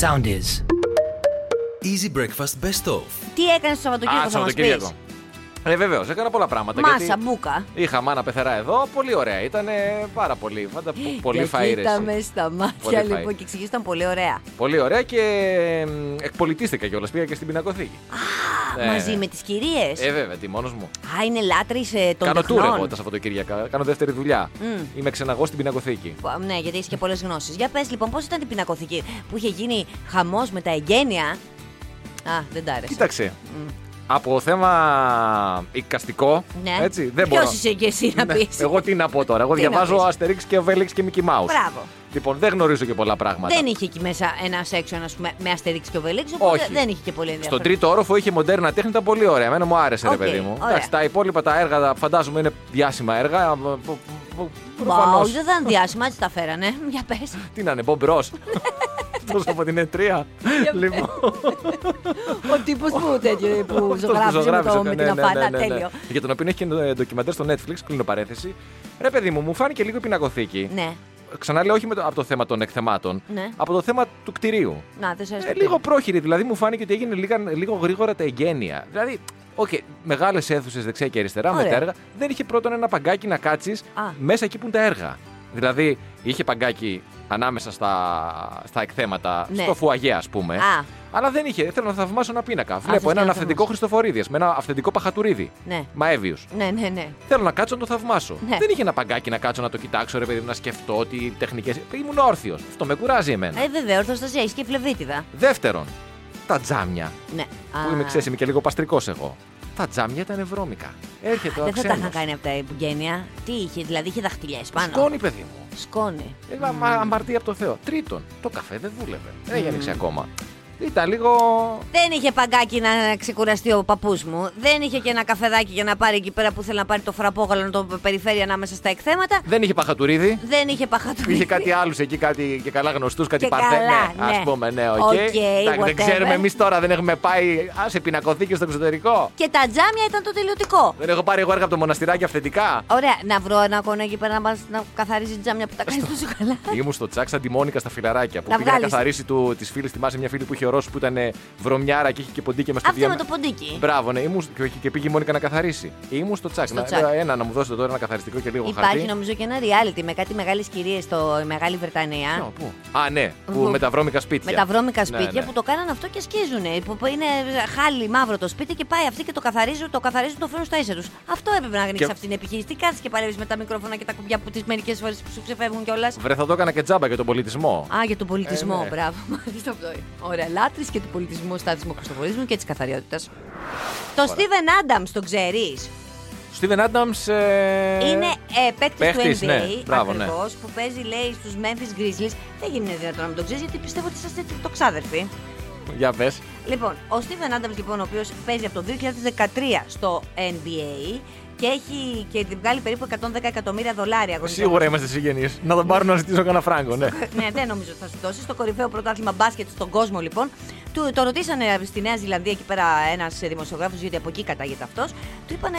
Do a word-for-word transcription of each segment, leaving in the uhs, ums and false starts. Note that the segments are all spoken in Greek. SoundEase. Easy Breakfast Best Of. Τι έκανες στο Σαββατοκύριακο, θα μας πεις? Ε, βεβαίως, έκανα πολλά πράγματα. Μάσα, γιατί μπούκα. Είχα μάνα πεθερά εδώ, πολύ ωραία. Ήταν πάρα πολύ. Φαντα, πολύ φαΐρες. Κοίταμε στα μάτια πολύ λοιπόν φαΐρες. Και εξηγήσταν πολύ ωραία. Πολύ ωραία και εκπολιτίστηκα κιόλας. Πήγα και στην πινακοθήκη. Α, ε, μαζί με τις κυρίες. Ε, βέβαια, τι μόνος μου. Α, είναι λάτρης ε, των κάνω τεχνών. Κάνω τουρ εγώ τα Σαββατοκύριακα. Κάνω δεύτερη δουλειά. Mm. Είμαι ξεναγός στην πινακοθήκη. Ναι, γιατί είσαι και πολλές γνώσεις. Για πες λοιπόν, πώς ήταν την πινακοθήκη που είχε γίνει χαμός με τα εγγένεια. Α, δεν τ' άρεσε. Κοίταξε. Mm. Από θέμα οικαστικό, ναι. Έτσι, δεν μπορώ. Ποιος είσαι και εσύ να πεις? Εγώ τι να πω τώρα, εγώ διαβάζω Αστερίξ και Οβέλιξ και Μίκι Μάους. Μπράβο. Λοιπόν, δεν γνωρίζω και πολλά πράγματα. Δεν είχε εκεί μέσα ένα σέξιον, ας πούμε, με Αστερίξ και Οβέλιξ, οπότε όχι. Δεν είχε και πολύ ενδιαφέρον. Στον τρίτο όροφο είχε μοντέρνα τέχνητα, πολύ ωραία, εμένα μου άρεσε okay, ρε παιδί μου. Εντάξει, τα υπόλοιπα τα έργα φαντάζομαι είναι διάσημα έργα. Μπαου, δεν ήταν διάσημα, έτσι τα φέρανε, για πες. Τι να είναι, μπομπρός. Τόσο από την ετρία. Λοιπόν. Ο τύπος που τέτοιο που ζωγράφιζε με, το, με την αφάνα, τέλειο. Για τον οποίο έχει και ντοκιμαντέρ στο Netflix, κλείνω παρένθεση. Ρε παιδί μου, μου φάνηκε λίγο η πινακοθήκη. Ναι. Ξανά λέω όχι με το, από το θέμα των εκθεμάτων, ναι. Από το θέμα του κτηρίου. Να, δεν ε, λίγο πρόχειρη, δηλαδή μου φάνηκε ότι έγινε λίγα, λίγο γρήγορα τα εγγένεια. Δηλαδή, okay, μεγάλες αίθουσες δεξιά και αριστερά ωραία. Με τα έργα, δεν είχε πρώτον ένα παγκάκι να κάτσεις μέσα εκεί που είναι τα έργα. Δηλαδή, είχε παγκάκι ανάμεσα στα, στα εκθέματα, ναι. Στο φουαγέ, ας πούμε. Α. Αλλά δεν είχε. Θέλω να θαυμάσω ένα πίνακα. Βλέπω έναν αυθεντικό Χριστοφορίδη με ένα αυθεντικό Παχατουρίδη. Ναι. Μαέβιους. Ναι, ναι, ναι. Θέλω να κάτσω να το θαυμάσω. Ναι. Δεν είχε ένα παγκάκι να κάτσω να το κοιτάξω, ρε παιδί μου, να σκεφτώ τι τεχνικές. Ήμουν όρθιος. Αυτό με κουράζει εμένα. Ε, βέβαια, ορθοστασία. Έχει και φλεβίτιδα. Δεύτερον, τα τζάμια. Ναι. Που είμαι, ξέρεις, είμαι και λίγο παστρικός εγώ. Τα τζάμια ήταν βρώμικα. Έρχεται ο δεν θα τα είχα κάνει από τα Υπουργένεια. Τι είχε, δηλαδή είχε δαχτυλιές πάνω. Σκόνη, παιδί μου. Σκόνη. Είχα mm. αμαρτία από το Θεό. Τρίτον, το καφέ δεν δούλευε. Δεν mm. άνοιξε ακόμα. Ήταν λίγο. Δεν είχε παγκάκι να ξεκουραστεί ο παππούς μου. Δεν είχε και ένα καφεδάκι για να πάρει εκεί πέρα που θέλει να πάρει το φραπόγαλο να το περιφέρει ανάμεσα στα εκθέματα. Δεν είχε Παχατουρίδη. Δεν είχε Παχατουρίδη. Είχε κάτι άλλους εκεί, κάτι και καλά γνωστούς, κάτι παρθένε. Ναι. Ας πούμε, ναι, οκ. Okay. Okay, δεν ξέρουμε εμείς τώρα, δεν έχουμε πάει. Α, σε πινακοθήκη στο εξωτερικό. Και τα τζάμια ήταν το τελειωτικό. Δεν έχω πάρει εγώ έργα από το μοναστηράκι αυθεντικά. Ωραία, να βρω ένα κόνο εκεί πέρα να, μας, να καθαρίζει τζάμια που τα κάνει τόσο καλά. Ήμουν στο τσάξα τη Μόνικα στα φιλαράκια που πήγε να καθαρίσει τη φίλη, θυμάσαι μια φίλη που είχε. Ο Ρώσος που ήταν βρωμιάρα και είχε και ποντίκι μέσα στο διαμέρισμα. Αυτό με το ποντίκι. Μπράβο, ναι, ήμουν και πήγε η Μόνικα να καθαρίσει. Ήμουν στο τσάκ. Ένα να μου δώσετε τώρα ένα καθαριστικό και λίγο χαρτί. Υπάρχει νομίζω και ένα reality με κάτι μεγάλες κυρίες στο Μεγάλη Βρετανία. Νο, πού? Α, ναι, που με τα βρώμικα σπίτια. Με τα βρώμικα σπίτια, ναι, ναι. Που το κάνανε αυτό και σκίζουνε. Είναι χάλι μαύρο το σπίτι και πάει αυτή και το καθαρίζουν, το καθαρίζουν, το φέρουν στα ίσα τους. Αυτό έπρεπε να ανοίξει και αυτή την επιχείρηση. Τι κάθεσαι και παρεύεις με τα μικρόφωνα και τα κουμπιά που τις μερικές φορές σου ξεφεύγουν κιόλας. Βρε, θα το έκανα και τζάμπα για τον πολιτισμό. Α, για τον πολιτισμό, μπράβο. Ωραία. Λάτρης και του πολιτισμού, στάθμου χριστοφορισμού και της καθαριότητας. Το Steven Adams τον ξέρεις? Steven Adams ε... είναι ε, παίκτης του εν μπι έι, ναι, ακριβώς, ναι. Που παίζει, λέει, στους Memphis Grizzlies. Δεν γίνεται δυνατόν να μην τον ξέρεις, γιατί πιστεύω ότι είσαστε το ξάδερφοι. Για πες. Λοιπόν, ο Steven Adams, λοιπόν, ο οποίος παίζει από το δύο χιλιάδες δεκατρία στο εν μπι έι και έχει και βγάλει περίπου εκατόν δέκα εκατομμύρια δολάρια. Σίγουρα είμαστε συγγενείς. Να τον πάρω να ζητήσω κανένα φράγκο, ναι. Ναι, δεν νομίζω ότι θα σου δώσει. Στο κορυφαίο πρωτάθλημα μπάσκετ στον κόσμο, λοιπόν. Του, το ρωτήσανε στη Νέα Ζηλανδία εκεί πέρα ένας δημοσιογράφος, γιατί από εκεί κατάγεται αυτός. Του είπανε,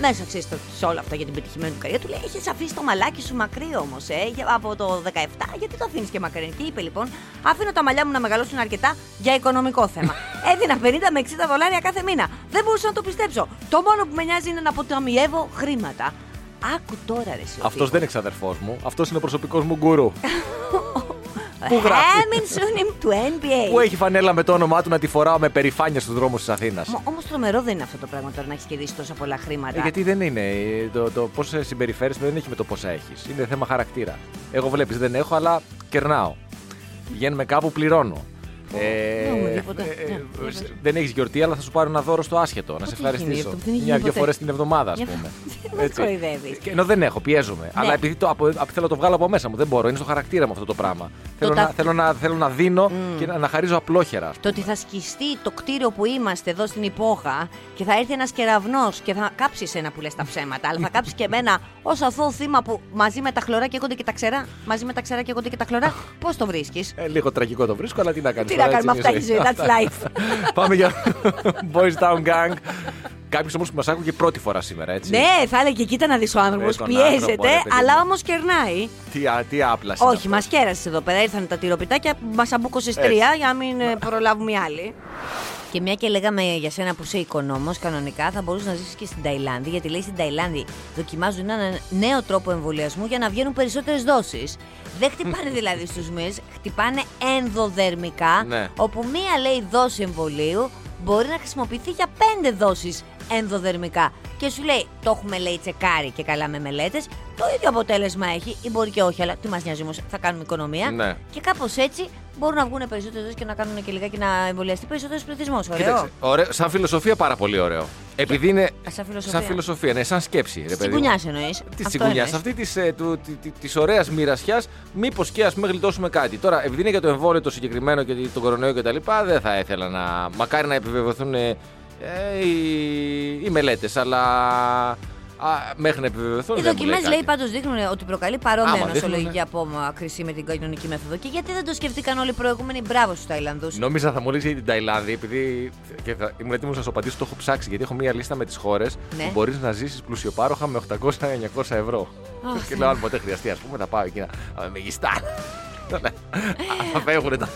μέσα ξέρεις σε όλα αυτά για την πετυχημένη του καριέρα. Του λέει, έχεις αφήσει το μαλάκι σου μακρύ όμως, ε, από το δεκαεπτά, γιατί το αφήνεις και μακρύ? Και είπε λοιπόν, αφήνω τα μαλλιά μου να μεγαλώσουν αρκετά για οικονομικό θέμα. Έδινα πενήντα με εξήντα δολάρια κάθε μήνα. Δεν μπορούσα να το πιστέψω. Το μόνο που με νοιάζει είναι να αποταμιεύω χρήματα. Άκου τώρα, ρε. Αυτός δεν είναι εξαδερφός μου. Αυτός είναι ο προσωπικός μου γκουρού. Που του εν μπι έι. Που έχει φανέλα με το όνομά του να τη φοράω με περηφάνεια στους δρόμους της Αθήνας. Όμως τρομερό δεν είναι αυτό το πράγμα τώρα να έχεις κερδίσει τόσα πολλά χρήματα. Ε, γιατί δεν είναι. Το, το πώς συμπεριφέρεσαι δεν έχει με το πόσα έχεις. Είναι θέμα χαρακτήρα. Εγώ βλέπεις δεν έχω, αλλά κερνάω. Πηγαίνουμε κάπου, πληρώνω. Δεν έχεις γιορτή, αλλά θα σου πάρω ένα δώρο στο άσχετο. Να σε ευχαριστήσω. Μια-δυο φορές την εβδομάδα, ας πούμε. Δεν κοροϊδεύεις. Ενώ δεν έχω, πιέζομαι. Αλλά επειδή θέλω να το βγάλω από μέσα μου, δεν μπορώ. Είναι στο χαρακτήρα μου αυτό το πράγμα. Θέλω να δίνω και να χαρίζω απλόχερα. Το ότι θα σκιστεί το κτίριο που είμαστε εδώ στην Υπόγα και θα έρθει ένας κεραυνός και θα κάψει ένα που λες τα ψέματα, αλλά θα κάψει και εμένα ως αθώο θύμα που μαζί με τα χλωρά καίγονται και τα ξερά. Μαζί με τα ξερά καίγονται και τα χλωρά. Πώς το βρίσκεις? Λίγο τραγικό το βρίσκω, αλλά τι να κάνεις. Να κάνουμε αυτά, η ζωή, that's life. Πάμε για Boys Town Gang. Κάποιος όμως που μας άκουγε πρώτη φορά σήμερα, έτσι. Ναι, θα έλεγε κοίτα να δεις ο άνθρωπος, πιέζεται, αλλά όμως κερνάει. Τι, τι άπλασε. Όχι, μας κέρασε εδώ πέρα. Ήρθαν τα τυροπιτάκια, μας αμπούκωσες τρία για να μην προλάβουμε οι άλλοι. Και μια και λέγαμε για σένα που είσαι οικονόμος, κανονικά θα μπορούσε να ζήσει και στην Ταϊλάνδη. Γιατί λέει στην Ταϊλάνδη δοκιμάζουν έναν νέο τρόπο εμβολιασμού για να βγαίνουν περισσότερες δόσεις. Δεν χτυπάνε δηλαδή στους μυς, χτυπάνε ενδοδερμικά. Ναι. Όπου μία λέει δόση εμβολίου μπορεί να χρησιμοποιηθεί για πέντε δόσεις ενδοδερμικά. Και σου λέει, το έχουμε λέει τσεκάρει και καλά με μελέτες. Το ίδιο αποτέλεσμα έχει, ή μπορεί και όχι, αλλά τι μας νοιάζει όμως, θα κάνουμε οικονομία. Ναι. Και κάπως έτσι μπορούν να βγουν περισσότερες δόσεις και να κάνουν και λιγάκι να εμβολιαστεί περισσότερος πληθυσμός. Ωραίο. Ωραίο. Σαν φιλοσοφία πάρα πολύ ωραίο. Επειδή είναι. Σαν φιλοσοφία. Σαν φιλοσοφία, ναι, σαν σκέψη. Τη τσιγκουνιά εννοεί. Τη τσιγκουνιά. Αυτή τη ωραία μοιρασιά, μήπως και ας πούμε γλιτώσουμε κάτι. Τώρα, επειδή είναι για το εμβόλιο το συγκεκριμένο και τον κορονοϊό κτλ., δεν θα ήθελα να. Μακάρι να επιβεβαιωθούν ε, οι, οι μελέτες, αλλά. Α, μέχρι να επιβεβαιωθούν. Οι δοκιμές λέει πάντως δείχνουν ότι προκαλεί παρόμοια νοσολογική απόμακρυση με την κοινωνική μέθοδο. Και γιατί δεν το σκεφτήκαν όλοι οι προηγούμενοι, μπράβο στους Ταϊλανδούς. Νόμιζα θα μου λύσει την Ταϊλάνδη, επειδή και θα... ήμουν έτοιμος να σου απαντήσω, το έχω ψάξει. Γιατί έχω μία λίστα με τις χώρες ναι. που μπορείς να ζήσεις πλουσιοπάροχα με οκτακόσια με εννιακόσια ευρώ. Oh, και λέω, αν ποτέ χρειαστεί, ας πούμε, να πάω εκεί να με γιστά. Θα φεύγουν τα.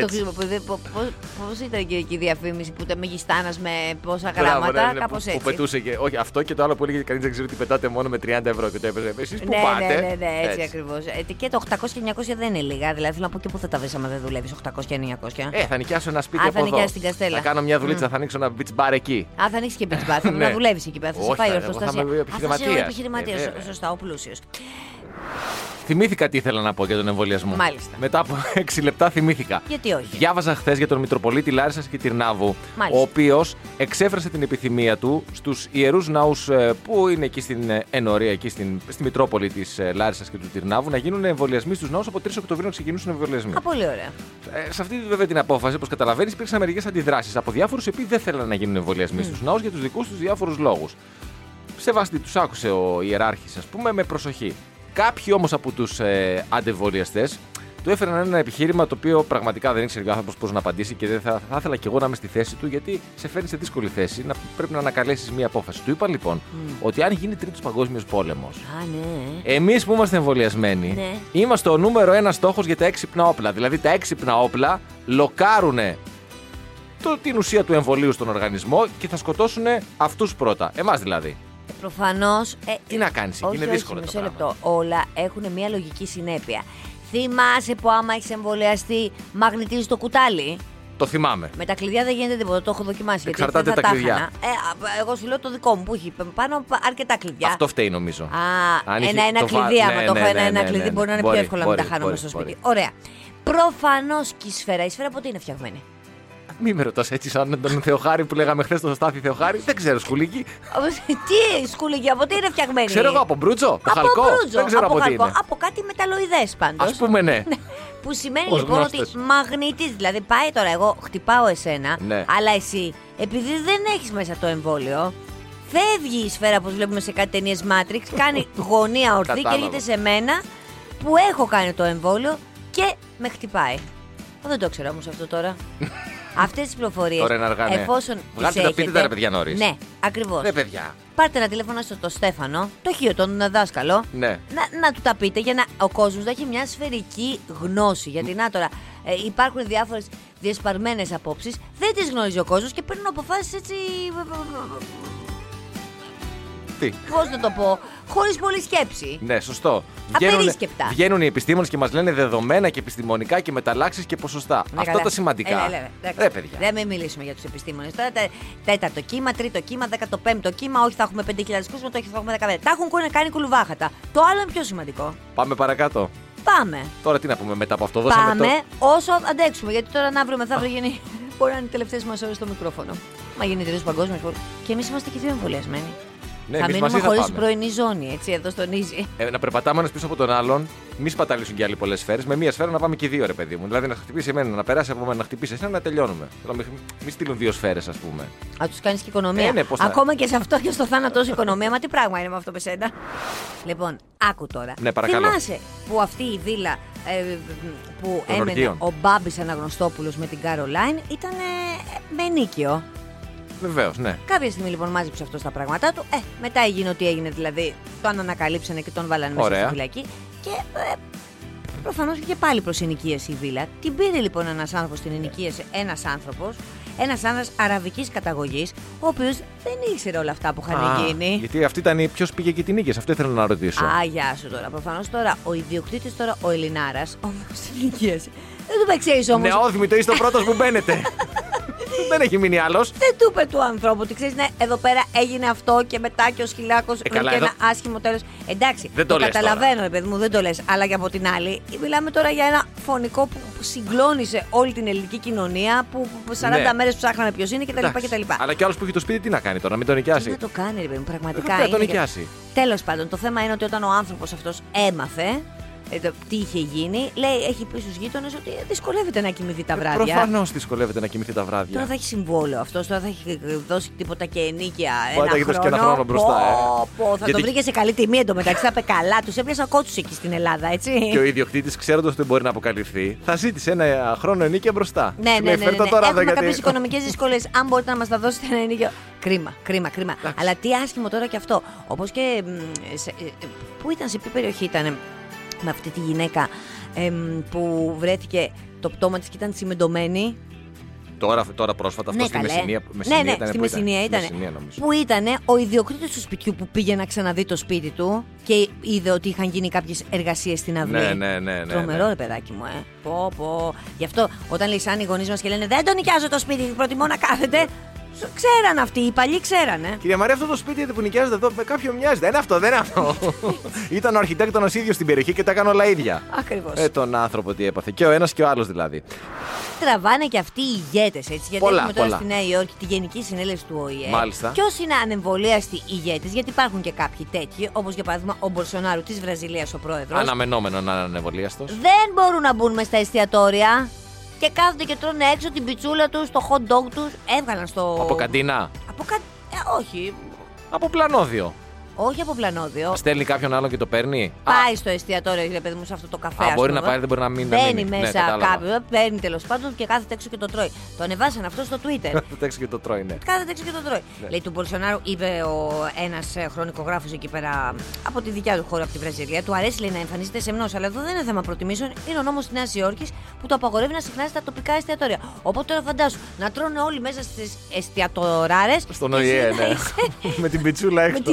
Πώς ήταν και η διαφήμιση που ήταν μεγιστάνας με πόσα γράμματα, κάπως έτσι. Που πετούσε και. Όχι, αυτό και το άλλο που έλεγε κανείς δεν ξέρει ότι πετάτε μόνο με τριάντα ευρώ και το έπαιζε. Εσείς που πάτε. Ναι, ναι, ναι, έτσι ακριβώς. Και το οκτακόσια εννιακόσια δεν είναι λίγα. Δηλαδή θέλω να πω και πού θα τα βρεις άμα δεν δουλεύεις οκτακόσια εννιακόσια. Ε, θα νοικιάσω ένα σπίτι από εδώ. Θα κάνω μια δουλίτσα, θα ανοίξω ένα beach bar εκεί. Α, θα ανοίξει και beach bar. Θα να δουλεύεις εκεί πέρα. Θα σε πάει ο επιχειρηματίας. Σωστά, ο πλούσιος. Θυμήθηκα τι ήθελα να πω για τον εμβολιασμό. Μάλιστα. Μετά από έξι λεπτά θυμήθηκα. Γιατί όχι. Διάβαζα χθες για τον Μητροπολίτη Λάρισας και Τυρνάβου, μάλιστα. Ο οποίος εξέφρασε την επιθυμία του στους ιερούς ναούς που είναι εκεί στην ενορία, εκεί στην, στη Μητρόπολη της Λάρισας και του Τυρνάβου, να γίνουν εμβολιασμοί στους ναούς από τρεις Οκτωβρίου να ξεκινήσουν εμβολιασμοί. Α, πολύ ωραία. Ε, σε αυτή βέβαια την απόφαση, όπως καταλαβαίνεις, υπήρξαν μερικές αντιδράσεις από διάφορους οι οποίοι δεν θέλαν να γίνουν εμβολιασμοί mm. στους ναούς για τους δικούς τους διάφορους λόγους. Σεβαστή, τους άκουσε ο ιεράρχης, ας πούμε, με προσοχή. Κάποιοι όμως από τους ε, αντεμβολιαστές του έφεραν ένα επιχείρημα το οποίο πραγματικά δεν ήξερε ο άνθρωπος πώς να απαντήσει και δεν θα, θα ήθελα κι εγώ να είμαι στη θέση του, γιατί σε φέρνει σε δύσκολη θέση να πρέπει να ανακαλέσεις μία απόφαση. Του είπα λοιπόν mm. ότι αν γίνει τρίτος παγκόσμιος πόλεμος, ah, ναι. εμείς που είμαστε εμβολιασμένοι, ναι. είμαστε ο νούμερο ένα στόχος για τα έξυπνα όπλα. Δηλαδή τα έξυπνα όπλα λοκάρουνε το, την ουσία του εμβολίου στον οργανισμό και θα σκοτώσουνε αυτούς πρώτα, εμάς δηλαδή. Προφανώς. Ε, Τι να κάνεις, είναι δύσκολο. Όχι, μισό λεπτό. Όλα έχουν μια λογική συνέπεια. Θυμάσαι που άμα έχεις εμβολιαστεί, μαγνητίζεις το κουτάλι. Το θυμάμαι. Με τα κλειδιά δεν γίνεται τίποτα, το έχω δοκιμάσει. Εξαρτάται τα κλειδιά. Ε, εγώ σου λέω το δικό μου που έχει πάνω αρκετά κλειδιά. Αυτό φταίει νομίζω. Α, ένα, ένα κλειδί, άμα το έχω ένα κλειδί, μπορεί να είναι πιο εύκολο να τα χάνουμε στο σπίτι. Ωραία. Προφανώς και η σφαίρα. Η σφαίρα ποτέ είναι φτιαγμένη. Μην με ρωτάς έτσι σαν τον Θεοχάρη που λέγαμε χθες, τον Στάθη Θεοχάρη. Δεν ξέρω, σκουλίκι. Τι σκουλίκι, από τι είναι φτιαγμένη. Ξέρω εγώ, από μπρούτσο, από χαλκό. Δεν ξέρω από τι είναι. Από κάτι μεταλλοειδές πάντως. Ας πούμε, ναι. Που σημαίνει λοιπόν ότι μαγνητής. Δηλαδή, πάει τώρα, εγώ χτυπάω εσένα, αλλά εσύ, επειδή δεν έχεις μέσα το εμβόλιο, φεύγει η σφαίρα όπως βλέπουμε σε κάτι ταινίες Matrix, κάνει γωνία ορθή και έρχεται σε μένα που έχω κάνει το εμβόλιο και με χτυπάει. Δεν το ξέρω όμως αυτό τώρα. Αυτές τις πληροφορίες. Ωραία, αργά, ναι. Εφόσον βγάλτε τα, πείτε τα ρε παιδιά νωρίς. Ναι, ακριβώς. Ναι, παιδιά. Πάρτε ένα τηλέφωνο στο το Στέφανο, το χείο, τον δάσκαλο. Ναι. Να, να του τα πείτε για να ο κόσμος να έχει μια σφαιρική γνώση. Γιατί να τώρα ε, υπάρχουν διάφορες διασπαρμένες απόψεις, δεν τις γνωρίζει ο κόσμος και παίρνουν αποφάσεις έτσι. Πώς να το πω, χωρίς πολλή σκέψη. Ναι, σωστό. Απερίσκεπτα. Βγαίνουν, βγαίνουν οι επιστήμονες και μας λένε δεδομένα και επιστημονικά και μεταλλάξεις και ποσοστά. Ναι, αυτά τα σημαντικά. Ε, λέ, λέ, ρε, παιδιά. Δεν με μιλήσουμε για τους επιστήμονες. Τώρα τέταρτο κύμα, τρίτο κύμα, δεκαπέντε κύμα. Όχι, θα έχουμε πέντε χιλιάδες κρούσματα, όχι, θα έχουμε δεκαπέντε. Τα έχουν κάνει κουλουβάχατα. Το άλλο είναι πιο σημαντικό. Πάμε παρακάτω. Πάμε. Τώρα τι να πούμε μετά από αυτό, δώσαμε. Πάμε το... όσο αντέξουμε, γιατί τώρα να βρούμε, θα βρει γίνει. Μπορεί να είναι οι τελευταίες μας ώρες στο μικρόφωνο. Μα γίνει τελείως παγκόσμιος. Και εμείς είμαστε και δύο εμβολιασμένοι. Ναι, θα μείνουμε χωρίς πρωινή ζώνη, έτσι, εδώ στον Easy. Ε, να περπατάμε ένας πίσω από τον άλλον, μη σπαταλίσουν κι άλλοι πολλές σφαίρες. Με μία σφαίρα να πάμε και δύο, ρε παιδί μου. Δηλαδή να χτυπήσει εμένα, να περάσει από μένα, να χτυπήσει εσένα, να τελειώνουμε. Δηλαδή, μη στείλουν δύο σφαίρες, ας πούμε. Α, τους κάνεις και οικονομία. Ε, ναι, πώς θα... Ακόμα και σε αυτό και στο θάνατο σου οικονομία. Μα τι πράγμα είναι με αυτό, πεσέντα. Λοιπόν, άκου τώρα. Ναι, παρακαλώ. Θυμάσαι που αυτή η δίλα ε, που των έμενε οργείων. Ο Μπάμπης Αναγνωστόπουλος με την Καρολάιν ήταν ε, με ενίκιο. Βεβαίως, ναι. Κάποια στιγμή λοιπόν μάζεψε αυτό τα πράγματά του. Ε, μετά έγινε ό,τι έγινε, δηλαδή. Τον ανακαλύψανε και τον βάλανε μέσα στη φυλακή. Και ε, προφανώς και πάλι προς ενοικίαση η βίλα. Την πήρε λοιπόν ένας άνθρωπος, την ενοικίασε ένας άνθρωπος. Ένας άνδρας αραβικής καταγωγής, ο οποίος δεν ήξερε όλα αυτά που είχαν Α, γίνει. Γιατί αυτή ήταν η ποιος πήγε και την νίκησε, αυτό ήθελα να ρωτήσω. Α, γεια σου τώρα. Προφανώς τώρα ο ιδιοκτήτης, τώρα ο Ελληνάρας, όμως την νοικίασε. Δεν του είπε, ξέρεις όμως. Νεόδημητο, είστε ο πρώτος που μπαίνετε. Δεν έχει μείνει άλλος. Δεν του είπε του ανθρώπου ότι ξέρεις, ναι, εδώ πέρα έγινε αυτό και μετά και ο σκυλάκος ε, καλά, και εδώ... ένα άσχημο τέλος. Εντάξει, δεν το, το λες καταλαβαίνω, ρε παιδί μου, δεν το λες. Αλλά και από την άλλη, μιλάμε τώρα για ένα φωνικό που συγκλώνησε όλη την ελληνική κοινωνία. Που σαράντα ναι. μέρες ψάχναμε ποιος είναι κτλ. Αλλά και άλλος που έχει το σπίτι, τι να κάνει τώρα, να μην το νοικιάσει. Δεν το κάνει, ρε παιδί μου, πραγματικά. Δεν το νοικιάσει. Και... τέλος πάντων, το θέμα είναι ότι όταν ο άνθρωπος αυτός έμαθε. Τι είχε γίνει, λέει, έχει πει στους γείτονες ότι δυσκολεύεται να κοιμηθεί τα βράδια. Προφανώς δυσκολεύεται να κοιμηθεί τα βράδια. Τώρα θα έχει συμβόλαιο αυτός, τώρα θα έχει δώσει τίποτα και ενίκεια. Ένα θα χρόνο, και ένα χρόνο μπροστά. Πω, ε. πω, θα γιατί... το βρήκε σε καλή τιμή εντωμεταξύ. Θα είπε καλά, τους έπιασα κότσους εκεί στην Ελλάδα, έτσι. Και ο ιδιοκτήτης, ξέροντας ότι μπορεί να αποκαλυφθεί, θα ζήτησε ένα χρόνο ενίκεια μπροστά. Ναι, ναι, ναι. ναι, ναι, ναι. Τώρα, έχουμε γιατί... κάποιες οικονομικές δυσκολίες. Αν μπορείτε να μας τα δώσετε ένα ενίκιο. Κρίμα, κρίμα, κρίμα. Άξι. Αλλά τι άσχημο τώρα κι αυτό. Όπως και. Πού ήταν, σε ποια περιοχή ήταν. Με αυτή τη γυναίκα εμ, που βρέθηκε το πτώμα της και ήταν τσιμεντωμένη. Τώρα, τώρα πρόσφατα αυτό ναι, στη Μεσσηνία. Ναι, ναι, στη Μεσσηνία ήταν. Που ήταν ο ιδιοκτήτης του σπιτιού που πήγε να ξαναδεί το σπίτι του και είδε ότι είχαν γίνει κάποιες εργασίες στην αυλή. Ναι, ναι, ναι. ναι Τρομερό, ναι. ρε παιδάκι μου, ε. Πω, πω. Γι' αυτό όταν λέει σαν οι γονείς μας και λένε δεν τον νοικιάζω το σπίτι, προτιμώ να κάθεται. Ξέραν αυτοί, οι παλιοί ξέρανε. Κυρία Μαρία, αυτό το σπίτι που νοικιάζεται εδώ με κάποιον μοιάζει. Δεν είναι αυτό, δεν είναι αυτό. Ήταν ο αρχιτέκτονας ίδιος στην περιοχή και τα έκανε όλα ίδια. Ακριβώς. Ε, τον άνθρωπο τι έπαθε. Και ο ένας και ο άλλος δηλαδή. Τραβάνε και αυτοί οι ηγέτες, έτσι. Γιατί πολλά, έχουμε τώρα πολλά. Στη Νέα Υόρκη τη Γενική Συνέλευση του Ο Ε Ε. Μάλιστα. Ποιος είναι ανεμβολίαστοι ηγέτες, γιατί υπάρχουν και κάποιοι τέτοιοι, όπως για παράδειγμα ο Μπολσονάρου της Βραζιλίας ο πρόεδρος. Αναμενόμενο να είναι ανεμβολίαστος. Δεν μπορούν να μπουν μες στα εστιατόρια. Και κάθονται και τρώνε έξω την πιτσούλα τους, το hot dog τους. Έβγαλαν στο. Από καντίνα. Από κα... ε, όχι. Από πλανόδιο. Όχι από πλανόδιο. Στέλνει κάποιον άλλον και το παίρνει. Πάει Α. στο εστιατόριο, λέει παιδί μου, σε αυτό το καφέ. Α, μπορεί να πάει, δεν μπορεί να μείνει. Μπαίνει να μέσα ναι, κάποιον, παίρνει τέλος πάντων και κάθεται έξω και το τρώει. Το ανεβάσαν αυτό στο Twitter. Κάθεται έξω και το τρώει, ναι. Κάθεται έξω και το τρώει. Ναι. Λέει του Μπολσονάρου, είπε ένας χρονικογράφος εκεί πέρα από τη δικιά του χώρα, από τη Βραζιλία. Του αρέσει λέει να εμφανίζεται σεμνός, αλλά εδώ δεν είναι θέμα προτιμήσεων. Είναι ο νόμος της Νέας Υόρκης που το απαγορεύει να συχνάζει στα τοπικά εστιατόρια. Οπότε τώρα φαντάσου να τρώνε όλοι μέσα στις εστιατοράρες. Στον Ο Ε Ε, ναι. Με την πιτσούλα έξω.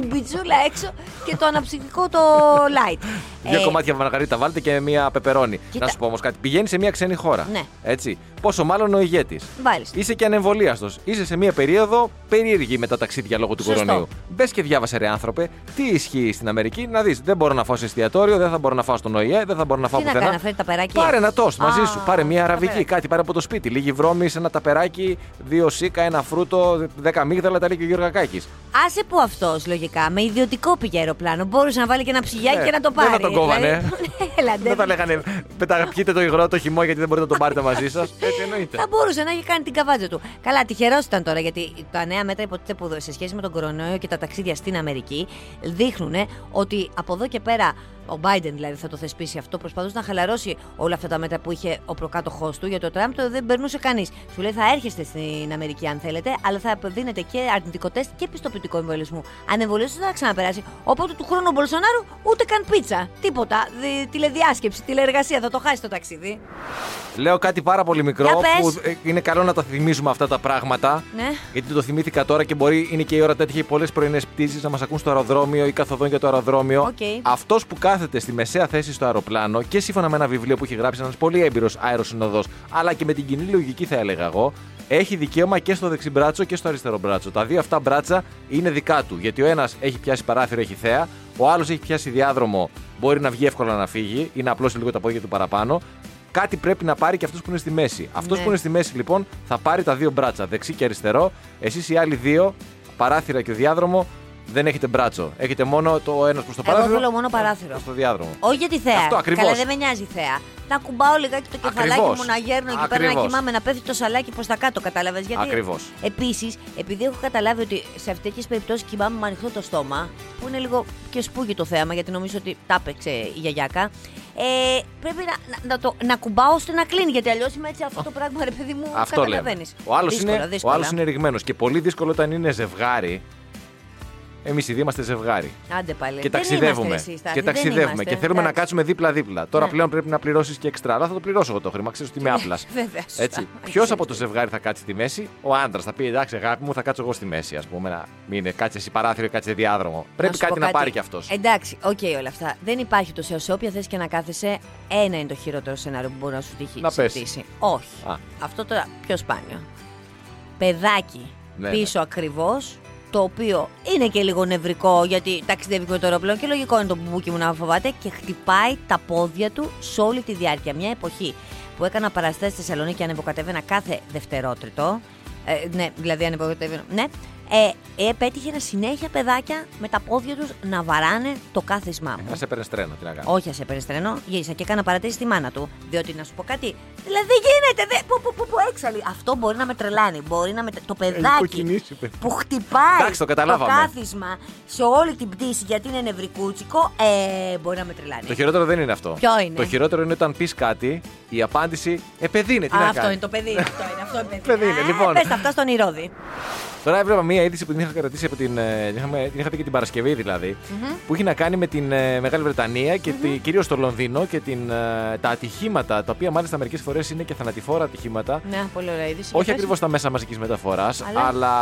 έξω και το αναψυκτικό το light. Δύο ε... κομμάτια μαργαρίτα βάλτε και μία πεπερώνη. Κοίτα... Να σου πω όμως κάτι. Πηγαίνεις σε μία ξένη χώρα. Ναι. Έτσι. Πόσο μάλλον ο ηγέτης. Βάλιστα. Είσαι και ανεμβολίαστος. Είσαι σε μία περίοδο περίεργη με τα ταξίδια λόγω του Σωστό. Κορονοϊού. Μπες και διάβασε, ρε άνθρωπε, τι ισχύει στην Αμερική. Να δεις. Δεν μπορώ να φάω σε εστιατόριο, δεν θα μπορώ να φάω στον Ο Ε Ε, δεν θα μπορώ να φάω τι πουθενά. Να πάρε ένα τόστ μαζί Α, σου. Πάρε μία αραβική, κάτι πάρε από το σπίτι. Λίγη βρώμη, ένα ταπεράκι, δύο σίκα, ένα φρούτο, δέκα μίγδαλα, τα λέει και ο Γιώργος Κακάκης. Άσε που αυτός λογικά με ιδιωτικό πήγε αεροπλάνο. Μπορούσε να βάλει και ένα ψυγιάκι ε, και να το πάρει. Δεν θα τον κόβανε. Δεν θα λέγανε πεταχτείτε το υγρό το χυμό γιατί δεν μπορείτε να τον πάρετε μαζί σας. Έτσι εννοείται. Θα μπορούσε να έχει κάνει την καβάτζα του. Καλά, τυχερός ήταν τώρα γιατί τα νέα μέτρα υποτίθεται που σε σχέση με τον κορονοϊό και τα ταξίδια στην Αμερική δείχνουν ότι από εδώ και πέρα. Ο Biden δηλαδή θα το θεσπίσει αυτό, προσπαθούσε να χαλαρώσει όλα αυτά τα μέτρα που είχε ο προκάτοχός του, γιατί ο Τραμπ το δεν περνούσε κανείς. Σου λέει θα έρχεστε στην Αμερική αν θέλετε, αλλά θα δίνετε και αρνητικό τεστ και πιστοποιητικό εμβολιασμού. Αν εμβολιαστεί δεν θα ξαναπεράσει. Οπότε του χρόνου ο Μπολσονάρου ούτε καν πίτσα. Τίποτα. Δι- τηλεδιάσκεψη, τηλεεργασία, θα το χάσει το ταξίδι. Λέω κάτι πάρα πολύ μικρό που είναι καλό να τα θυμίζουμε αυτά τα πράγματα. Ναι. Γιατί το θυμήθηκα τώρα και μπορεί είναι και η ώρα τέτοια πολλές πρωινές πτήσεις να μας ακούν στο αεροδρόμιο ή καθοδόν για το αεροδρόμιο. Okay. Αυτός που κάθεται στη μεσαία θέση στο αεροπλάνο και σύμφωνα με ένα βιβλίο που έχει γράψει ένας πολύ έμπειρος αεροσυνοδός, αλλά και με την κοινή λογική θα έλεγα εγώ, έχει δικαίωμα και στο δεξιμπράτσο και στο αριστερό μπράτσο. Τα δύο αυτά μπράτσα είναι δικά του. Γιατί ο ένας έχει πιάσει παράθυρο, έχει θέα, ο άλλος έχει πιάσει διάδρομο, μπορεί να βγει εύκολα να φύγει ή να απλώσει λίγο τα πόδια του παραπάνω. Κάτι πρέπει να πάρει και αυτός που είναι στη μέση. Αυτός ναι. που είναι στη μέση λοιπόν θα πάρει τα δύο μπράτσα, δεξί και αριστερό. Εσείς οι άλλοι δύο, παράθυρα και διάδρομο. Δεν έχετε μπράτσο. Έχετε μόνο το ένας προς το παράθυρο. Εγώ θέλω μόνο παράθυρο. Στο διάδρομο. Όχι για τη θέα. Αυτό ακριβώς. Καλά, δεν με νοιάζει η θέα. Να κουμπάω λιγάκι το κεφαλάκι ακριβώς. μου, να γέρνω εκεί πέρα, να κοιμάμαι, να πέφτει το σαλάκι προς τα κάτω. Κατάλαβες γιατί. Ακριβώς. Επίσης, επειδή έχω καταλάβει ότι σε αυτές τις περιπτώσεις κοιμάμαι με ανοιχτό το στόμα, που είναι λίγο και σπούγι το θέαμα, γιατί νομίζω ότι τα έπαιξε η γιαγιάκα. ε, πρέπει να, να, να, το, να κουμπάω ώστε να κλείνει. Γιατί αλλιώς είμαι έτσι αυτό το πράγμα, ρε παιδί μου, καταλαβαίνεις. Ο άλλος δύσκολα, είναι, είναι, είναι ρηγμένος και πολύ δύσκολο όταν είναι ζευγάρι. Εμείς ήδη είμαστε ζευγάρι. Άντε πάλι. Και ταξιδεύουμε. Εσείς, και ταξιδεύουμε. Είμαστε, και θέλουμε εντάξει. να κάτσουμε δίπλα-δίπλα. Τώρα ναι. πλέον πρέπει να πληρώσεις και εξτρά. Αλλά θα το πληρώσω εγώ το χρήμα. Ξέρεις ότι είμαι άπλας. Ποιος από το ζευγάρι θα κάτσει στη μέση, ο άντρας θα πει εντάξει, αγάπη μου, θα κάτσω εγώ στη μέση. Ας πούμε, να μην είναι κάτσε εσύ παράθυρο, κάτσε διάδρομο. Πρέπει κάτι, κάτι να πάρει κι αυτός. Εντάξει, οκ, okay, όλα αυτά. Δεν υπάρχει το σε όποια θέση και να κάθεσαι, ένα είναι το χειρότερο σενάριο που μπορεί να σου τύχει. Όχι. Αυτό τώρα πιο σπάνιο. Παιδάκι πίσω ακριβώς. Το οποίο είναι και λίγο νευρικό, γιατί ταξιδεύει με το αεροπλάνο και λογικό είναι το μπουμπούκι μου να φοβάται και χτυπάει τα πόδια του σε όλη τη διάρκεια. Μια εποχή που έκανα παραστάσεις στη Θεσσαλονίκη και ανεβοκατέβαινα κάθε δευτερότριτο. Ε, ναι, δηλαδή ανεβοκατέβαινα. Ναι, ε, επέτυχε να συνέχεια παιδάκια με τα πόδια τους να βαράνε το κάθισμά μου. Α σε περιστρένω, τι να κάνω. Όχι, α σε περιστρένω. Γύρισα και έκανα παρατήρηση στη μάνα του. Διότι να σου πω κάτι. Δηλαδή γίνεται. Δε, που, που, που, που έξαλλη. Αυτό μπορεί να με τρελάνει. Μπορεί να με, το παιδάκι που χτυπάει Ντάξει, το, το κάθισμα σε όλη την πτήση γιατί είναι νευρικούτσικο. Ε, μπορεί να με τρελάνει. Το χειρότερο δεν είναι αυτό. Ποιο είναι? Το χειρότερο είναι όταν πει κάτι, η απάντηση ε, παιδί είναι. Τι α, να αυτό κάνει. Είναι το παιδί. Αυτό είναι. Αυτό είναι παιδί. Πε λοιπόν. Αυτά στον Ηρώδη. Τώρα έβλεπα μία είδηση που την είχα κρατήσει από την. Την είχα πει και την Παρασκευή δηλαδή. Mm-hmm. Που έχει να κάνει με την Μεγάλη Βρετανία και mm-hmm. κυρίως το Λονδίνο και την, τα ατυχήματα, τα οποία μάλιστα μερικές φορές είναι και θανατηφόρα ατυχήματα. Ναι, πολύ ωραία είδηση. Όχι ακριβώς στα μέσα μαζικής μεταφοράς, αλλά, αλλά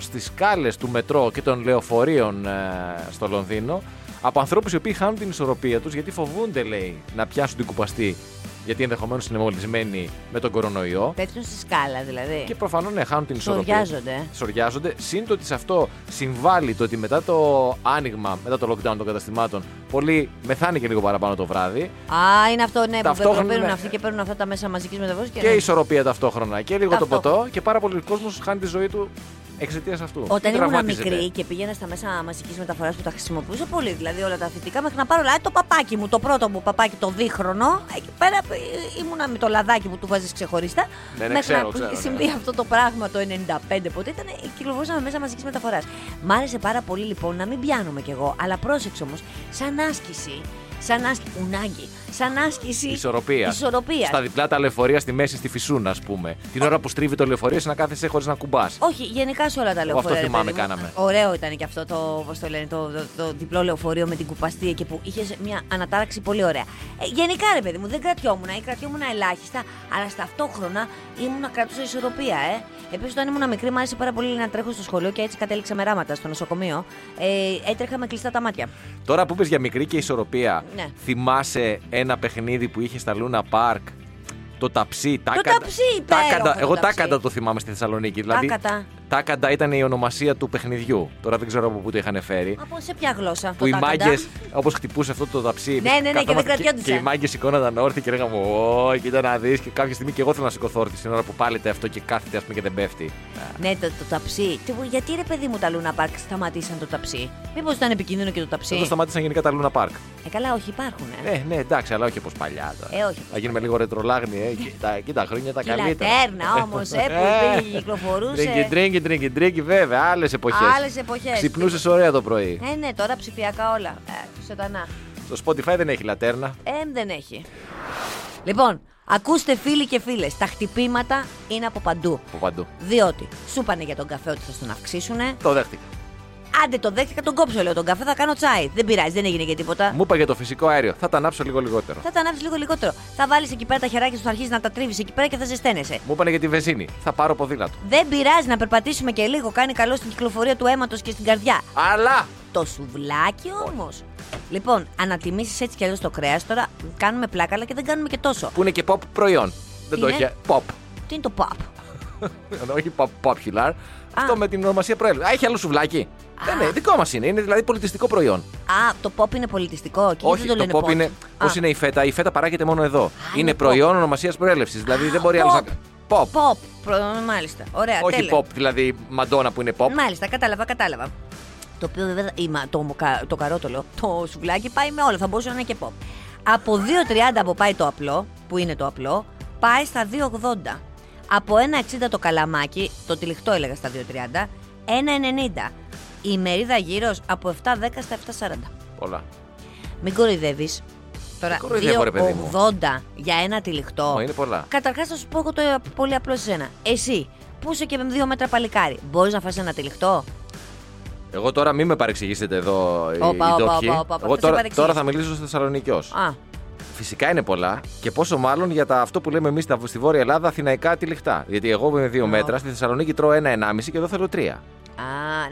στις σκάλες του μετρό και των λεωφορείων στο Λονδίνο. Από ανθρώπους οι οποίοι χάνουν την ισορροπία τους γιατί φοβούνται, λέει, να πιάσουν την κουπαστή. Γιατί ενδεχομένως είναι μολυσμένοι με τον κορονοϊό. Πέφτουν στη σκάλα δηλαδή. Και προφανώς ναι, χάνουν την ισορροπία. Σοριάζονται. Σοριάζονται. Σύντομα ότι σε αυτό συμβάλλει το ότι μετά το άνοιγμα, μετά το lockdown των καταστημάτων, πολλοί μεθάνε και λίγο παραπάνω το βράδυ. Α, είναι αυτό, ναι, ταυτόχρονα... που παίρνουν αυτοί και παίρνουν αυτά τα μέσα μαζικής μεταφοράς. Και, και ναι. ισορροπία ταυτόχρονα. Και λίγο ταυτόχρονα. Το ποτό και πάρα πολλοί κόσμος χάνει τη ζωή του. Εξαιτίας αυτού. Όταν ήμουν μικρή και πήγαινα στα μέσα μαζικής μεταφοράς που τα χρησιμοποιούσα πολύ, δηλαδή όλα τα αθλητικά, μέχρι να πάρω λάδι, το παπάκι μου, το πρώτο μου παπάκι, το δίχρονο, εκεί πέρα ήμουνα με το λαδάκι που του βάζεις ξεχωριστά. Ναι, ναι, μέχρι ξέρω, να ξέρω, συμβεί ναι. αυτό το πράγμα το ενενήντα πέντε, ποτέ ήταν κυκλοφορούσαμε μέσα μαζικής μεταφοράς. Μ' άρεσε πάρα πολύ λοιπόν να μην πιάνομαι κι εγώ, αλλά πρόσεξε όμως, σαν άσκηση. Σαν άσκηση, ουνάγκη, σαν άσκηση ισορροπία. Ισορροπία. Στα διπλά τα λεωφορεία στη μέση στη Φυσούνα, ας πούμε. Την ώρα που στρίβει το λεωφορείο, εσύ να κάθεσαι χωρίς να κουμπάς. Όχι, γενικά σε όλα τα λεωφορεία. Αυτό θυμάμαι, κάναμε. Ωραίο ήταν και αυτό το, όπως το λένε, το, το, το διπλό λεωφορείο με την κουπαστή εκεί που είχε μια ανατάραξη πολύ ωραία. Ε, γενικά, ρε παιδί μου, δεν κρατιόμουν ή κρατιόμουν ελάχιστα, αλλά ταυτόχρονα ήμουν να κρατούσα ισορροπία, ε. Επίσης, όταν ήμουν μικρή, μου άρεσε πάρα πολύ να τρέχω στο σχολείο και έτσι κατέληξα με ράματα στο νοσοκομείο. Ε, έτρεχα με κλειστά τα μάτια. Τώρα που πες για μικρή και ισορροπία. Ναι. Θυμάσαι ένα παιχνίδι που είχε στα Λούνα Πάρκ, το ταψί. Το ταψί, υπέροχο. Εγώ τάκαντα το θυμάμαι στη Θεσσαλονίκη. Δηλαδή, τάκαντα ήταν η ονομασία του παιχνιδιού. Τώρα δεν ξέρω από πού το είχαν φέρει. Από σε ποια γλώσσα αυτό. Που οι μάγκες, όπως χτυπούσε αυτό το ταψί. Ναι, ναι, ναι, και δεν κρατιόντουσαν. Και οι μάγκες σηκώνονταν όρθιοι και λέγαμε Ω, κοίτα να δεις. Και κάποια στιγμή και εγώ θέλω να σηκωθώ όρθιοι στην ώρα που πάλεται αυτό και κάθεται, ας πούμε, και δεν πέφτει. Ναι, το, το ταψί. Γιατί ρε παιδί μου τα Λούνα Πάρκ σταματήσαν το ταψί. Μήπως ήταν επικίνδυνο και το ταψί. Δεν το σταμάτησαν γενικά τα Λούνα Πάρκ. Ε, καλά, όχι, υπάρχουν. Ε. Ε, ναι, εντάξει, αλλά όχι όπως παλιά. Ε, όχι. Θα γίνουμε λίγο ρετρολάγνοι, ε, και, τα, και τα χρόνια τα καλύτερα. Λατέρνα όμως, ε, που πήγε, κυκλοφορούσε. Τρίγκι, τρίγκι, τρίγκι, βέβαια, άλλες εποχές. Άλλες εποχές. Ξυπνούσες ωραία το πρωί. Ε, ναι, τώρα ψηφιακά όλα. Ε, σωτανά. Στο Spotify δεν έχει λατέρνα. Ε, δεν έχει. Λοιπόν. Ακούστε φίλοι και φίλες, τα χτυπήματα είναι από παντού. Από παντού. Διότι σου πάνε για τον καφέ ότι θα τον αυξήσουνε. Το δέχτηκα. Άντε το δέχτηκα, τον κόψω, λέω, τον καφέ, θα κάνω τσάι. Δεν πειράζει, δεν έγινε και τίποτα. Μου είπα για το φυσικό αέριο, θα τα ανάψω λίγο λιγότερο. Θα τα ανάψεις λίγο λιγότερο. Θα βάλεις εκεί πέρα τα χεράκια σου, θα αρχίσεις να τα τρίβεις εκεί πέρα και θα ζεσταίνεσαι. Μου είπανε για τη βενζίνη, θα πάρω ποδήλατο. Δεν πειράζει να περπατήσουμε και λίγο, κάνει καλό στην κυκλοφορία του αίματος και στην καρδιά. Αλλά! Το σουβλάκι όμως. Λοιπόν, ανατιμήσεις έτσι κι αλλιώς το κρέας τώρα, κάνουμε πλάκα αλλά και δεν κάνουμε και τόσο. Που είναι και pop προϊόν. Δεν το έχει. Pop. Τι είναι το pop? Όχι pop popular. Αυτό με την ονομασία προέλευση. Α, έχει άλλο σουβλάκι. Ναι, δικό μας είναι. Είναι δηλαδή πολιτιστικό προϊόν. Α, το pop είναι πολιτιστικό. Όχι, το pop είναι. Πώς είναι η φέτα? Η φέτα παράγεται μόνο εδώ. Είναι προϊόν ονομασίας προέλευσης. Δηλαδή δεν μπορεί άλλο να. Pop. Pop. Μάλιστα. Ωραία. Όχι pop, δηλαδή μαντόνα που είναι pop. Μάλιστα, κατάλαβα, κατάλαβα. Το οποίο βέβαια, το, το καρότολο, το σουβλάκι πάει με όλο, θα μπορούσε να είναι και pop. Από δύο τριάντα που πάει το απλό, που είναι το απλό, πάει στα δύο ογδόντα. Από ένα εξήντα το καλαμάκι, το τυλιχτό έλεγα στα δύο τριάντα, ένα ενενήντα. Η μερίδα γύρω από επτά δέκα στα επτά σαράντα. Πολλά. Μην κοροϊδεύεις, Τώρα, δύο ογδόντα για ένα τυλιχτό. Μα είναι πολλά. Καταρχάς, θα σου πω εγώ το πολύ απλό σε ένα. Εσύ, που είσαι και με δύο μέτρα παλικάρι, μπορείς να φας ένα τυλιχτό? Εγώ τώρα μην με παρεξηγήσετε εδώ οι ντόπιοι. Εγώ τώρα, τώρα θα μιλήσω στο θεσσαλονικιός. Φυσικά είναι πολλά και πόσο μάλλον για τα, αυτό που λέμε εμείς στη Βόρεια Ελλάδα, αθηναϊκά τυλιχτά. Γιατί εγώ με δύο oh. μέτρα στη Θεσσαλονίκη τρώω ένα-ενάμιση και εδώ θέλω τρία. Α,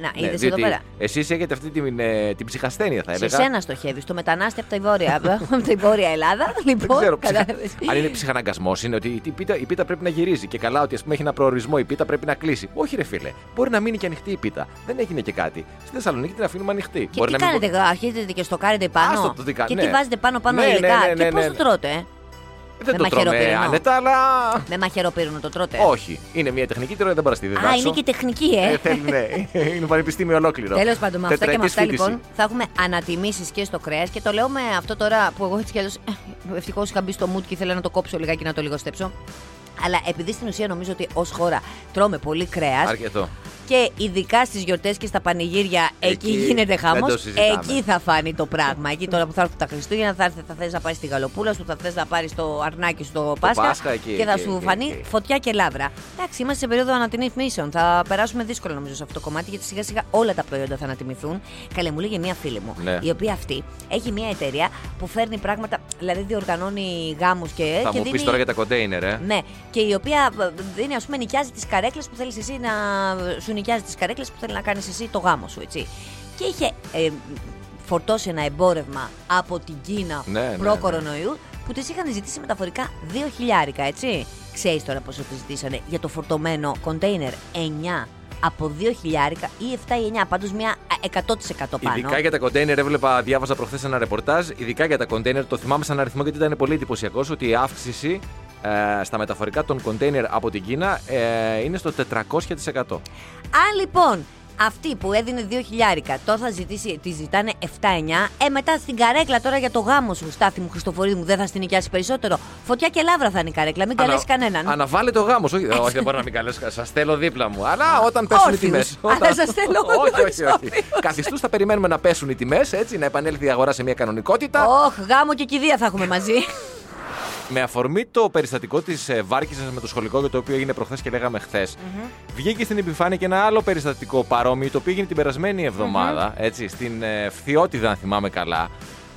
να, είδες ναι, εδώ πέρα. Εσείς έχετε αυτή την, ε, την ψυχασθένεια, θα έλεγα. Σε σένα στοχεύει, το μετανάστη από τη Βόρεια, από τη Βόρεια Ελλάδα. Λοιπόν, δεν ξέρω, ψυχα... αν είναι ψυχαναγκασμός, είναι ότι η πίτα, η πίτα πρέπει να γυρίζει. Και καλά, ότι ας πούμε έχει ένα προορισμό, η πίτα πρέπει να κλείσει. Όχι, ρε φίλε, μπορεί να μείνει και ανοιχτή η πίτα. Δεν έγινε και κάτι. Στη Θεσσαλονίκη την αφήνουμε ανοιχτή. Και μπορεί τι να κάνετε, μην... αρχίζετε και στοκάρετε πάνω. Άστο, το δικα... Και ναι. τι βάζετε πάνω-πάνω ναι, υλικά. Ναι, ναι, ναι, ναι, ναι, ναι. Και πώς το τρώτε, ε? Δεν με το τρώμε άνετα, αλλά. Με μαχαιροπύρινο το τρώτε. Όχι. Είναι μια τεχνική, τώρα δεν παραστεί. Α, δάξω. Είναι και τεχνική, ε. ε θέλει, ναι. Είναι πανεπιστήμιο ολόκληρο. Τέλος πάντων, με αυτά και με αυτά, λοιπόν, θα έχουμε ανατιμήσεις και στο κρέας. Και το λέω με αυτό τώρα που εγώ έτσι κι αλλιώς. Ευτυχώς είχα μπει στο mood και ήθελα να το κόψω λιγάκι, να το λιγοστέψω. Αλλά επειδή στην ουσία νομίζω ότι ως χώρα τρώμε πολύ κρέας. Αρκετό. Και ειδικά στις γιορτές και στα πανηγύρια, εκεί, εκεί γίνεται χαμός. Εκεί θα φάνει το πράγμα. Εκεί τώρα που θα έρθουν τα Χριστούγεννα, θα, θα θες να πάρεις τη γαλοπούλα σου, θα θες να πάρεις το αρνάκι σου το Πάσχα. Το Πάσχα εκεί, και θα εκεί, σου εκεί, φανεί εκεί. Φωτιά και λαύρα. Εντάξει, είμαστε σε περίοδο ανατιμήσεων. Θα περάσουμε δύσκολα νομίζω σε αυτό το κομμάτι, γιατί σιγά σιγά όλα τα προϊόντα θα ανατιμηθούν. Καλέ μου λέγε μία φίλη μου, ναι. η οποία αυτή έχει μία εταιρεία που φέρνει πράγματα, δηλαδή διοργανώνει γάμους και. Θα και μου δίνει... πεις τώρα για τα κοντέινερ, ε. Ναι, και η οποία δίνει, ας πούμε, νοικιάζει τις καρέκλες που θέλεις εσύ να σου. Νοικιάζει τις καρέκλες που θέλει να κάνεις εσύ το γάμο σου, έτσι. Και είχε ε, φορτώσει ένα εμπόρευμα από την Κίνα ναι, προ-κορονοϊού, ναι. που τις είχαν ζητήσει μεταφορικά δύο χιλιάρικα, έτσι. Ξέρεις τώρα πόσο τις ζητήσανε για το φορτωμένο κοντέινερ? εννιά από δύο χιλιάρικα ή εφτά ή εννιά, πάντως μια εκατό τοις εκατό πάνω. Ειδικά για τα κοντέινερ, έβλεπα, διάβασα προχθές ένα ρεπορτάζ, ειδικά για τα κοντέινερ, το θυμάμαι σαν αριθμό γιατί ήταν πολύ εντυπωσιακός, ότι η αύξηση Ε, στα μεταφορικά των κοντέινερ από την Κίνα ε, είναι στο τετρακόσια τοις εκατό. Αν λοιπόν αυτή που έδινε δύο χιλιάρικα τώρα θα ζητήσει, τη ζητάνε εφτά εννιά, ε μετά στην καρέκλα τώρα για το γάμο σου, Στάθη μου, Χριστοφορίδη μου, δεν θα στην νοικιάσει περισσότερο? Φωτιά και λαύρα θα είναι η καρέκλα, μην Ανα... καλέσει κανέναν. Αναβάλε το γάμο σου, όχι, όχι δεν μπορώ να μην καλέσει, σας θέλω δίπλα μου. Αλλά όταν πέσουν οι τιμές. Όταν... σας θέλω όχι, όχι, όχι. Καθιστούς θα περιμένουμε να πέσουν οι τιμές, έτσι, να επανέλθει η αγορά σε μια κανονικότητα. Όχ, γάμο και κηδεία θα έχουμε μαζί. Με αφορμή το περιστατικό της βάρκησας με το σχολικό, για το οποίο έγινε προχθές και λέγαμε χθες, mm-hmm. βγήκε στην επιφάνεια και ένα άλλο περιστατικό παρόμοιο, το οποίο έγινε την περασμένη εβδομάδα, mm-hmm. έτσι, στην Φθιώτιδα, αν θυμάμαι καλά,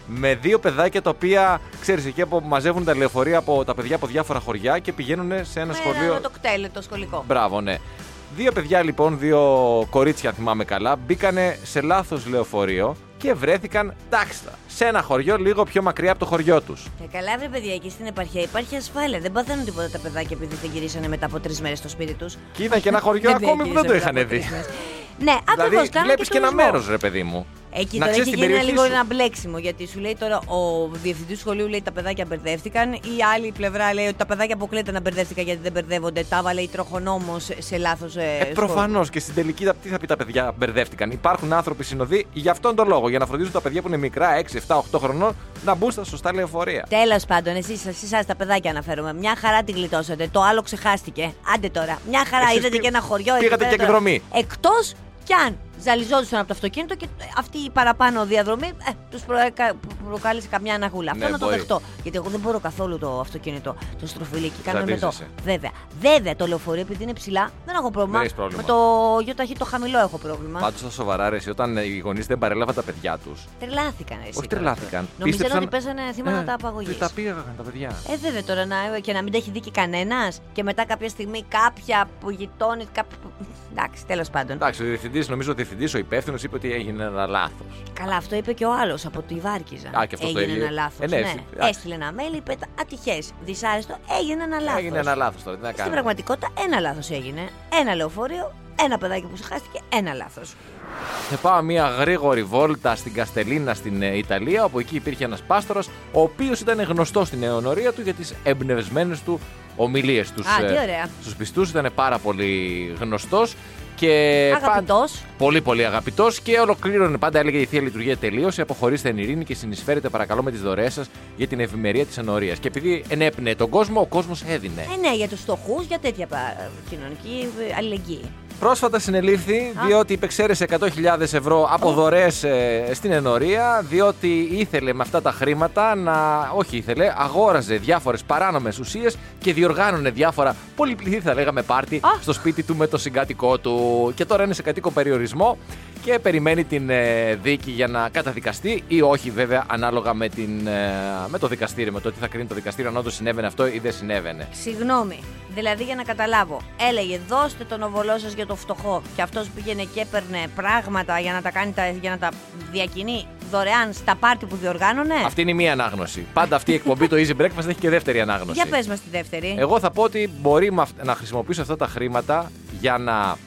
με δύο παιδάκια τα οποία, ξέρεις, εκεί από, μαζεύουν τα λεωφορεία από τα παιδιά από διάφορα χωριά και πηγαίνουν σε ένα με σχολείο. Με το κτέλ, το σχολικό. Μπράβο, ναι. Δύο παιδιά, λοιπόν, δύο κορίτσια, αν θυμάμαι καλά, μπήκανε σε λάθος λεωφορείο και βρέθηκαν τάξτα σε ένα χωριό λίγο πιο μακριά από το χωριό τους. Και καλά, βρε παιδιά, εκεί στην επαρχία υπάρχει ασφάλεια. Δεν παθαίνουν τίποτα τα παιδάκια επειδή δεν γυρίσανε μετά από τρεις μέρες στο σπίτι τους. Και είδαν και ένα χωριό ακόμη που δεν το είχαν δει. Ναι, ακριβώς. Δηλαδή, βλέπεις και ένα μέρος, ρε παιδί μου. Εκεί να τώρα έχει γίνει λίγο σου. Ένα μπλέξιμο, γιατί σου λέει τώρα ο διευθυντής σχολείου, λέει τα παιδάκια μπερδεύτηκαν, η άλλη πλευρά λέει ότι τα παιδάκια αποκλείται να μπερδεύτηκαν γιατί δεν μπερδεύονται, τα βάλε η τροχονόμος σε λάθος ε, ε, προφανώς και στην τελική τι θα πει, τα παιδιά μπερδεύτηκαν. Υπάρχουν άνθρωποι συνοδοί για αυτόν τον λόγο, για να φροντίζουν τα παιδιά που είναι μικρά, έξι, εφτά, οκτώ χρονών, να μπουν στα σωστά λεωφορεία. Τέλος πάντων, εσείς εσάς τα παιδάκια αναφέρομαι. Μια χαρά τη γλιτώσατε, το άλλο ξεχάστηκε. Άντε τώρα, μια χαρά εσείς είδατε πή... και ένα χωριό. Πήγατε και εκδρομή. Εκτός κι αν ζαλιζόντουσαν από το αυτοκίνητο και αυτή η παραπάνω διαδρομή ε, τους προέκα, προκάλεσε καμιά αναγούλα. Ναι, αυτό να το δεχτώ. Γιατί εγώ δεν μπορώ καθόλου το αυτοκίνητο, το στροφιλίκι. Κάνω με το. Βέβαια. Βέβαια το λεωφορείο επειδή είναι ψηλά δεν έχω πρόβλημα. Δεν πρόβλημα. Με το γιοταχή το χαμηλό έχω πρόβλημα. Πάντως τα σοβαρά, ρε, όταν οι γονείς δεν παρέλαβαν τα παιδιά τους. Τρελάθηκαν εσύ. Όχι τρελάθηκαν. Νομίζω πίστεψαν... ότι πέσανε θύματα ε, απαγωγής. Τα πήγαν τα παιδιά. Ε, βέβαια τώρα να, και να μην τα έχει δίκη κανένας και μετά κάποια στιγμή κάποια που γειτόνι. Εντάξει, τέλος πάντων. Εντάξει, ο διευθυντής, νομίζω ότι ο διευθυντής, ο υπεύθυνος, είπε ότι έγινε ένα λάθος. Καλά, αυτό είπε και ο άλλος από τη Βάρκιζα. Α, και αυτό έγινε το έγινε. Ένα λάθος. Ε, ναι, ναι. Ε, έστειλε ένα mail, είπε ατυχές, δυσάρεστο, έγινε ένα λάθος. Έγινε ένα λάθος τώρα, τι να κάνω. Στην πραγματικότητα, ένα λάθος έγινε. Ένα λεωφορείο, ένα παιδάκι που ξεχάστηκε, ένα λάθος. Θα πάω μια γρήγορη βόλτα στην Καστελίνα στην Ιταλία, όπου εκεί υπήρχε ένας πάστορας, ο οποίος ήταν γνωστός στην εωνορία του για τις εμπνευσμένες του ομιλίες τους. Α, τι ωραία. Στους πιστούς, ήταν πάρα πολύ γνωστός. Και αγαπητός. Πάν... Πολύ πολύ αγαπητός και ολοκλήρωνε πάντα, έλεγε η Θεία Λειτουργία τελείωσε, αποχωρήστε εν ειρήνη και συνεισφέρετε παρακαλώ με τις δωρεές σας για την ευημερία της ενορίας. Και επειδή ενέπνεε τον κόσμο, ο κόσμος έδινε. Ε, ναι, για τους στοχούς, για τέτοια κοινωνική αλληλεγγύη. Πρόσφατα συνελήφθη διότι υπεξαίρεσε εκατό χιλιάδες ευρώ από δωρεές στην ενορία, διότι ήθελε με αυτά τα χρήματα να... όχι ήθελε, αγόραζε διάφορες παράνομες ουσίες και διοργάνωνε διάφορα πολυπληθή, θα λέγαμε, πάρτι στο σπίτι του με το συγκάτοικό του. Και τώρα είναι σε κατοίκο περιορισμό και περιμένει την δίκη για να καταδικαστεί ή όχι, βέβαια, ανάλογα με, την, με το δικαστήριο, με το τι θα κρίνει το δικαστήριο, αν όντως συνέβαινε αυτό ή δεν συνέβαινε. Συγγνώμη, δηλαδή για να καταλάβω, έλεγε δώστε τον οβολό σας για το φτωχό και αυτός πήγαινε και έπαιρνε πράγματα για να τα, κάνει, για να τα διακινεί δωρεάν στα πάρτι που διοργάνωνε. Αυτή είναι η μία ανάγνωση. Πάντα αυτή η εκπομπή, το Easy Breakfast, έχει και δεύτερη ανάγνωση. Για πες μας τη δεύτερη. Εγώ θα πω ότι μπορεί να χρησιμοποιήσω αυτά τα χρήματα για να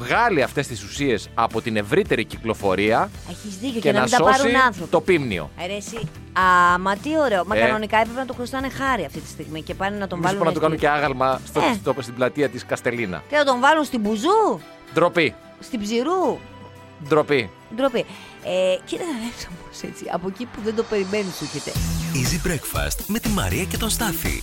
βγάλει αυτές τις ουσίες από την ευρύτερη κυκλοφορία. Έχεις δίκιο, και, και να, να σώσει το πίμνιο. Αρέσει. Α, μα τι ωραίο. Μα ε. κανονικά έπρεπε να το χρωστάνε χάρη αυτή τη στιγμή και πάνε να τον βάλουν. Μήπως να το κάνουν και άγαλμα στο, ε. στο, στην πλατεία της Καστελίνα. Και να τον βάλουν στην Μπουζού. Ντροπή. Στην Ψηρού. Ντροπή. Ντροπή. Ε, κοίτα να δέψα όμως έτσι. Από εκεί που δεν το περιμένει σου έρχεται. Easy Breakfast με τη Μαρία και τον Στάθη.